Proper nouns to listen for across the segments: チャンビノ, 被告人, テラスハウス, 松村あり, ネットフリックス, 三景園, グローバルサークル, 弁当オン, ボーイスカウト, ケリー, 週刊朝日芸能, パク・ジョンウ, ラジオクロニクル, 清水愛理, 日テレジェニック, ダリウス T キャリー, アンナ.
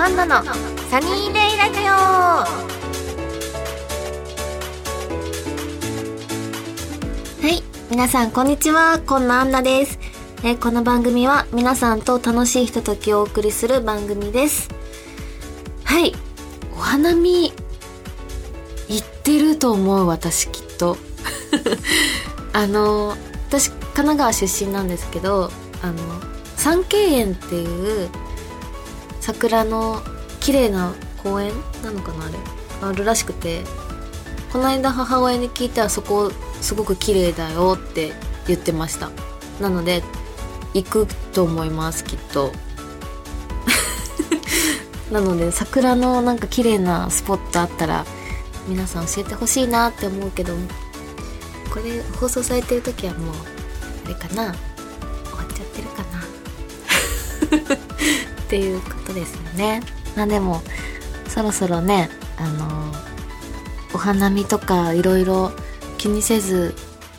アンナのサニーデイラジオ。はい、皆さんこんにちは、こんなアンナです。この番組は皆さんと楽しいひとときをお送りする番組です。はい、お花見行ってると思う、私きっと私神奈川出身なんですけど、三景園っていう桜の綺麗な公園なのかな、あれあるらしくて、この間母親に聞いたらそこすごく綺麗だよって言ってました。なので行くと思います、きっとなので桜のなんか綺麗なスポットあったら皆さん教えてほしいなって思うけど、これ放送されてる時はもうあれかな、終わっちゃってるかなっていうことですよね。まあでもそろそろね、お花見とかいろいろ気にせず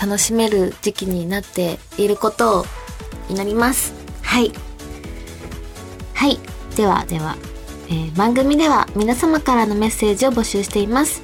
楽しめる時期になっていることを祈ります。はいはい、では、番組では皆様からのメッセージを募集しています。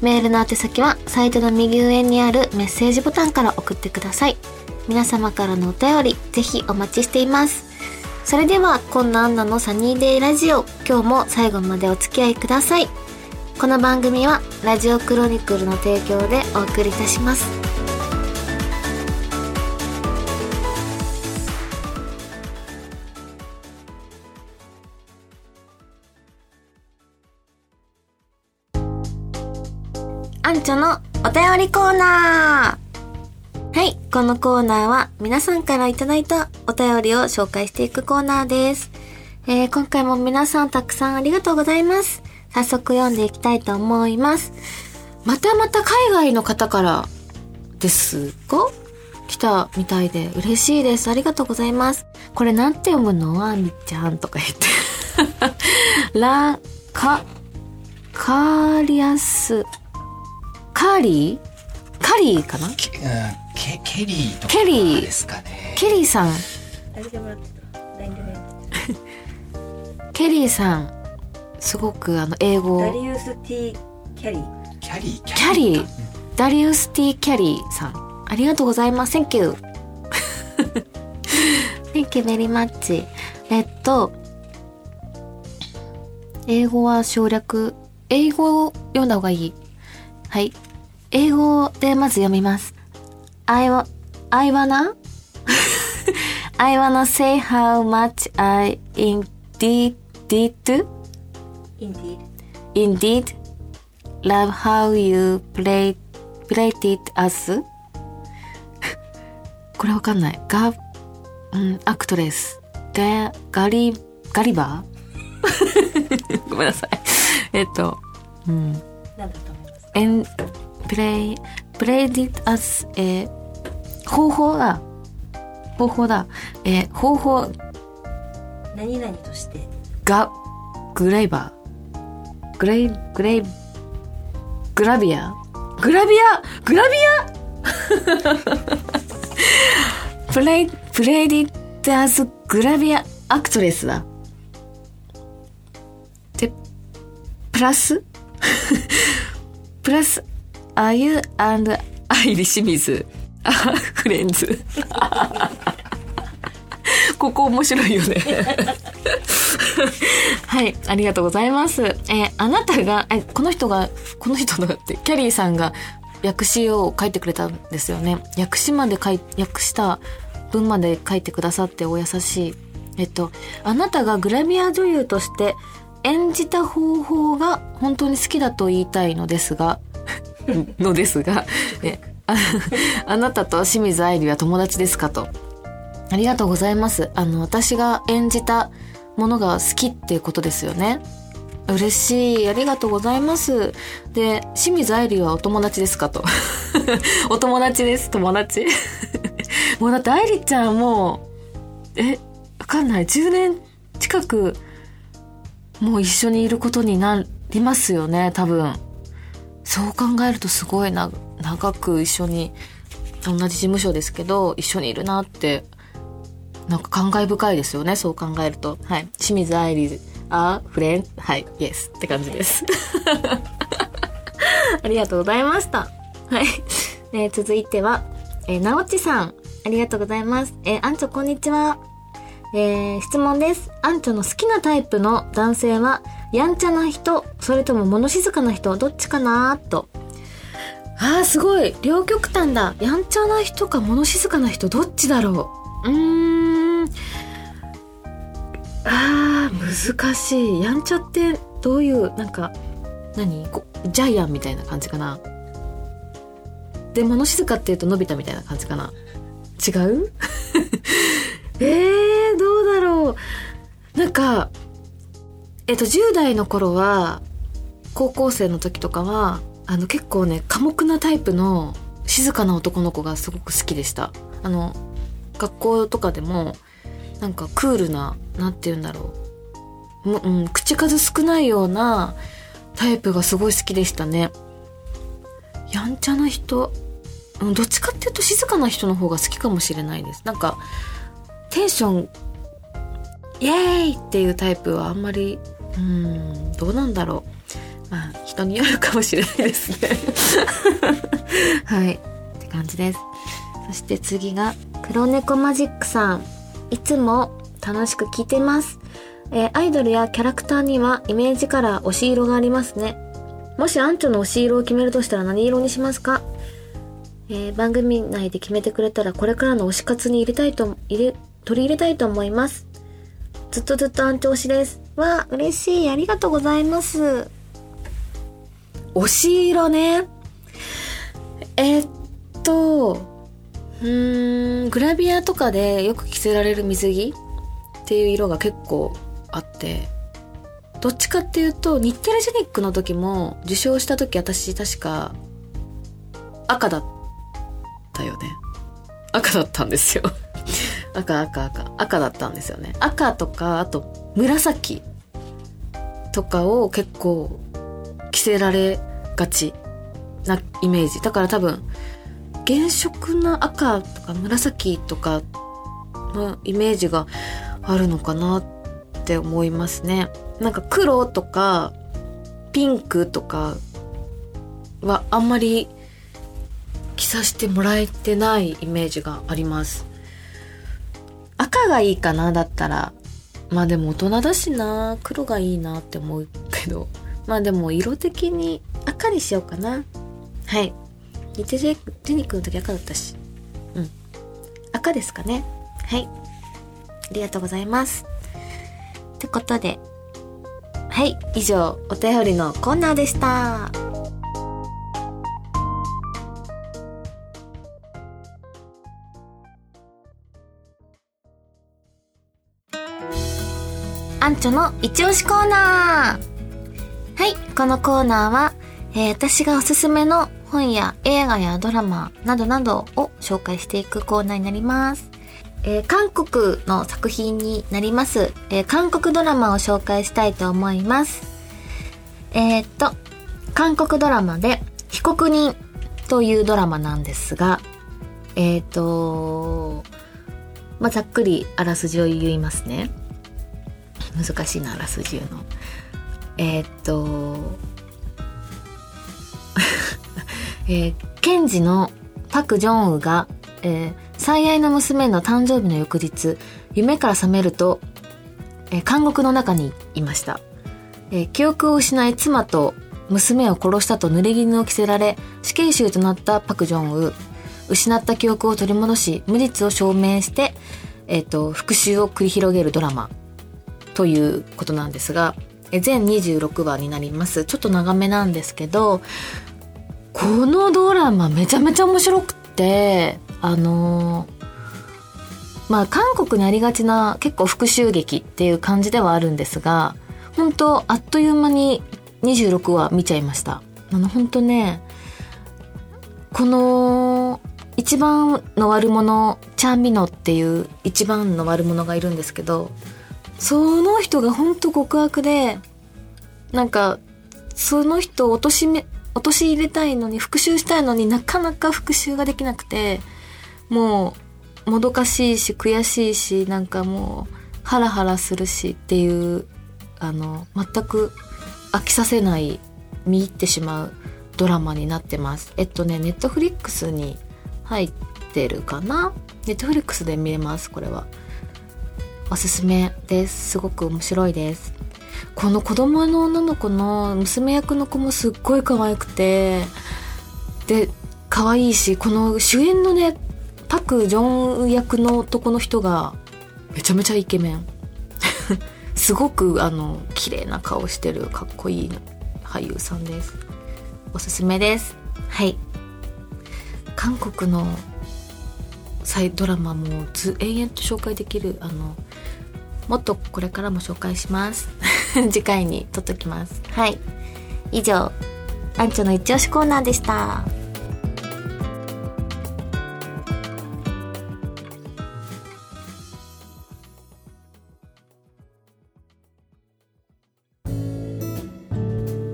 メールの宛先はサイトの右上にあるメッセージボタンから送ってください。皆様からのお便りぜひお待ちしています。それではこんなアンナのサニーデイラジオ、今日も最後までお付き合いください。この番組はラジオクロニクルの提供でお送りいたします。アンチョのお便りコーナー。はい、このコーナーは皆さんからいただいたお便りを紹介していくコーナーです。今回も皆さんたくさんありがとうございます。早速読んでいきたいと思います。また海外の方からですが来たみたいで嬉しいです。ありがとうございます。これなんて読むの、あみちゃんとか言ってラカリアスカリーかな、ケリーとかですかね。ケリーさんケリーさんすごく英語ダリウス T キャリーダリウス T キャリーさん、ありがとうございます。 Thank you Thank you very much。 英語は省略、英語を読んだ方がいい。はい、英語でまず読みます。I wanna say how much I indeed love how you played us これわかんない。アクトレスガリバーごめんなさい。なんだったのand played it as a 方法だ、方法何々としてがグラビアplayed it as グラビアアクトレスだ。でプラス、あゆ&あいりしみず、あフレンズ。ここ面白いよね。はい、ありがとうございます。あなたが、この人だって、キャリーさんが訳詞を書いてくれたんですよね。訳した文まで書いてくださってお優しい。あなたがグラビア女優として、演じた方法が本当に好きだと言いたいのですがあなたと清水愛理は友達ですかと。ありがとうございます。私が演じたものが好きっていうことですよね。嬉しい、ありがとうございます。で、清水愛理はお友達ですかとお友達です、友達もうだって愛理ちゃんもうわかんない、10年近くもう一緒にいることになりますよね、多分。そう考えるとすごいな、長く一緒に同じ事務所ですけど一緒にいるなってなんか感慨深いですよね、そう考えると。はい、清水愛理フレンチ、はい、イエスって感じです。ありがとうございました。はい。続いては、なおちさん。ありがとうございます。アンチョこんにちは。質問です。アンチョの好きなタイプの男性は、やんちゃな人、それとも物静かな人、どっちかなーと。あーすごい。両極端だ。やんちゃな人か物静かな人、どっちだろう。あー難しい。やんちゃってどういう、なんか、何？ジャイアンみたいな感じかな。で、物静かっていうとのび太みたいな感じかな。違う？どうだろう。なんか10代の頃は、高校生の時とかは結構ね、寡黙なタイプの静かな男の子がすごく好きでした。学校とかでもなんかクールな、なんて言うんだろう、口数少ないようなタイプがすごい好きでしたね。やんちゃな人、どっちかっていうと静かな人の方が好きかもしれないです。なんかテンションイエーイっていうタイプはあんまり、どうなんだろう。まあ人によるかもしれないですね。はい、って感じです。そして次が黒猫マジックさん。いつも楽しく聞いてます。アイドルやキャラクターにはイメージカラー、推し色がありますね。もしアンチョの推し色を決めるとしたら何色にしますか？番組内で決めてくれたら、これからの推し活に取り入れたいと思います。ずっとずっとアンチ推しです。わー、嬉しい。ありがとうございます。推し色ね。グラビアとかでよく着せられる水着っていう色が結構あって、どっちかっていうと日テレジェニックの時も受賞した時、私確か赤だったよね。赤だったんですよ。赤だったんですよね。赤とか、あと紫とかを結構着せられがちなイメージだから、多分原色の赤とか紫とかのイメージがあるのかなって思いますね。なんか黒とかピンクとかはあんまり着させてもらえてないイメージがあります。赤がいいかな。だったらまあでも大人だしな、黒がいいなって思うけど、まあでも色的に赤にしようかな。はい、ニテジェニックの時赤だったし、赤ですかね。はい、ありがとうございます。ってことで、はい、以上お便りのコーナーでした。アンチョの一押しコーナー。はい、このコーナーは、私がおすすめの本や映画やドラマなどなどを紹介していくコーナーになります。韓国の作品になります。韓国ドラマを紹介したいと思います。韓国ドラマで被告人というドラマなんですが、ざっくりあらすじを言いますね。難しいな、あらすじの。検事のパク・ジョンウが、最愛の娘の誕生日の翌日、夢から覚めると、監獄の中にいました。記憶を失い妻と娘を殺したと濡れ衣を着せられ、死刑囚となったパク・ジョンウ。失った記憶を取り戻し、無実を証明して、復讐を繰り広げるドラマ。ということなんですが、全26話になります。ちょっと長めなんですけど、このドラマめちゃめちゃ面白くて、韓国にありがちな結構復讐劇っていう感じではあるんですが、本当あっという間に26話見ちゃいました。本当ね、この一番の悪者、チャンビノっていう一番の悪者がいるんですけど、その人が本当極悪で、なんかその人を陥れたいのに、復讐したいのになかなか復讐ができなくて、もうもどかしいし悔しいし、なんかもうハラハラするしっていう全く飽きさせない、見入ってしまうドラマになってます。ネットフリックスに入ってるかな。ネットフリックスで見れます。これはおすすめです。すごく面白いです。この子供の女の子の娘役の子もすっごい可愛くて、で可愛いし、この主演のねパク・ジョン役の男の人がめちゃめちゃイケメンすごく綺麗な顔してるかっこいい俳優さんです。おすすめです。はい。韓国のドラマも延々と紹介できる。もっとこれからも紹介します次回に撮っときます。はい。以上、あんちょの一押しコーナーでした。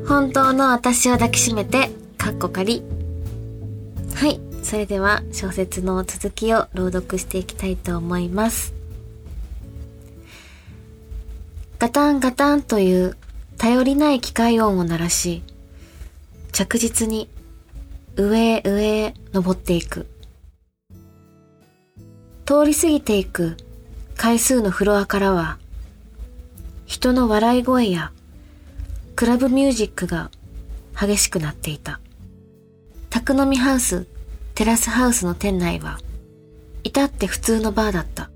本当の私を抱きしめて、かっこかり。はい、それでは小説の続きを朗読していきたいと思います。ガタンガタンという頼りない機械音を鳴らし、着実に上へ上へ登っていく。通り過ぎていく回数のフロアからは、人の笑い声やクラブミュージックが激しくなっていた。宅飲みハウス、テラスハウスの店内は至って普通のバーだった。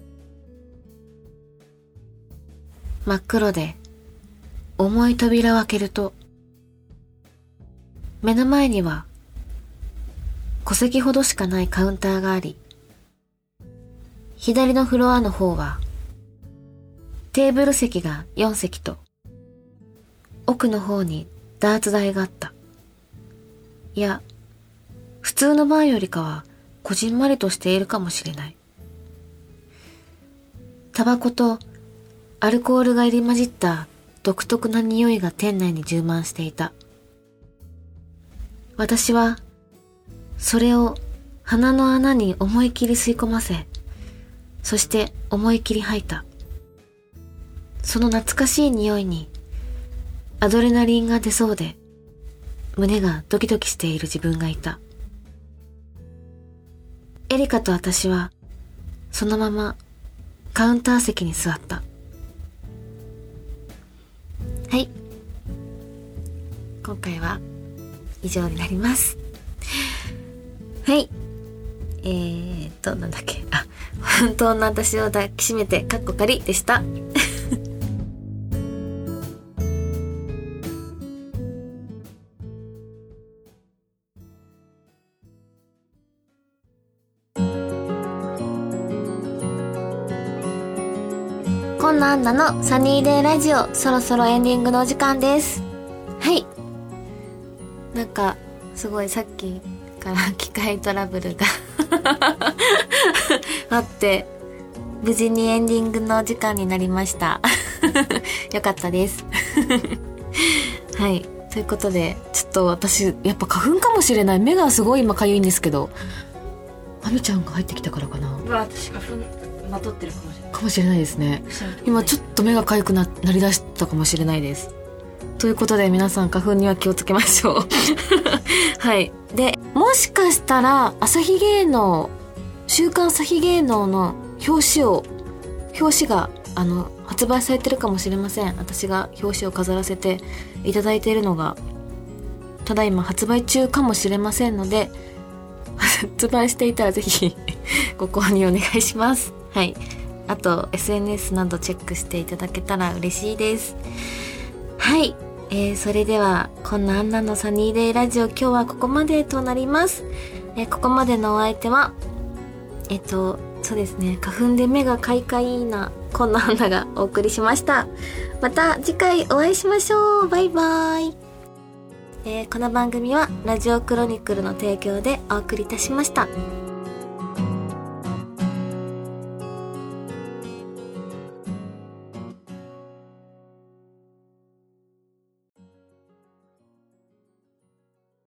真っ黒で重い扉を開けると、目の前には戸籍ほどしかないカウンターがあり、左のフロアの方はテーブル席が4席と、奥の方にダーツ台があった。いや、普通のバーよりかはこじんまりとしているかもしれない。タバコとアルコールが入り混じった独特な匂いが店内に充満していた。私はそれを鼻の穴に思い切り吸い込ませ、そして思い切り吐いた。その懐かしい匂いにアドレナリンが出そうで、胸がドキドキしている自分がいた。エリカと私は、そのままカウンター席に座った。はい。今回は以上になります。はい。なんだっけ。あ、本当の私を抱きしめて、かっこかりでした。こんなあんなのサニーデイラジオ、そろそろエンディングのお時間です。はい。なんかすごいさっきから機械トラブルがあって、無事にエンディングのお時間になりましたよかったですはい。ということで、ちょっと私やっぱ花粉かもしれない。目がすごい今かゆいんですけど、あみちゃんが入ってきたからかな。うわ、私花粉まとってるかもしれないですね。今ちょっと目が痒く なりだしたかもしれないです。ということで、皆さん花粉には気をつけましょうはい。でもしかしたら朝日芸能、週刊朝日芸能の表紙が発売されてるかもしれません。私が表紙を飾らせていただいているのがただいま発売中かもしれませんので発売していたらぜひご購入お願いします。はい。あと SNS などチェックしていただけたら嬉しいです。はい。それでは、こんなあんなのサニーデイラジオ、今日はここまでとなります。ここまでのお相手はそうですね、花粉で目がかいかいなこんなあんながお送りしました。また次回お会いしましょう。バイバイ。この番組はラジオクロニクルの提供でお送りいたしました。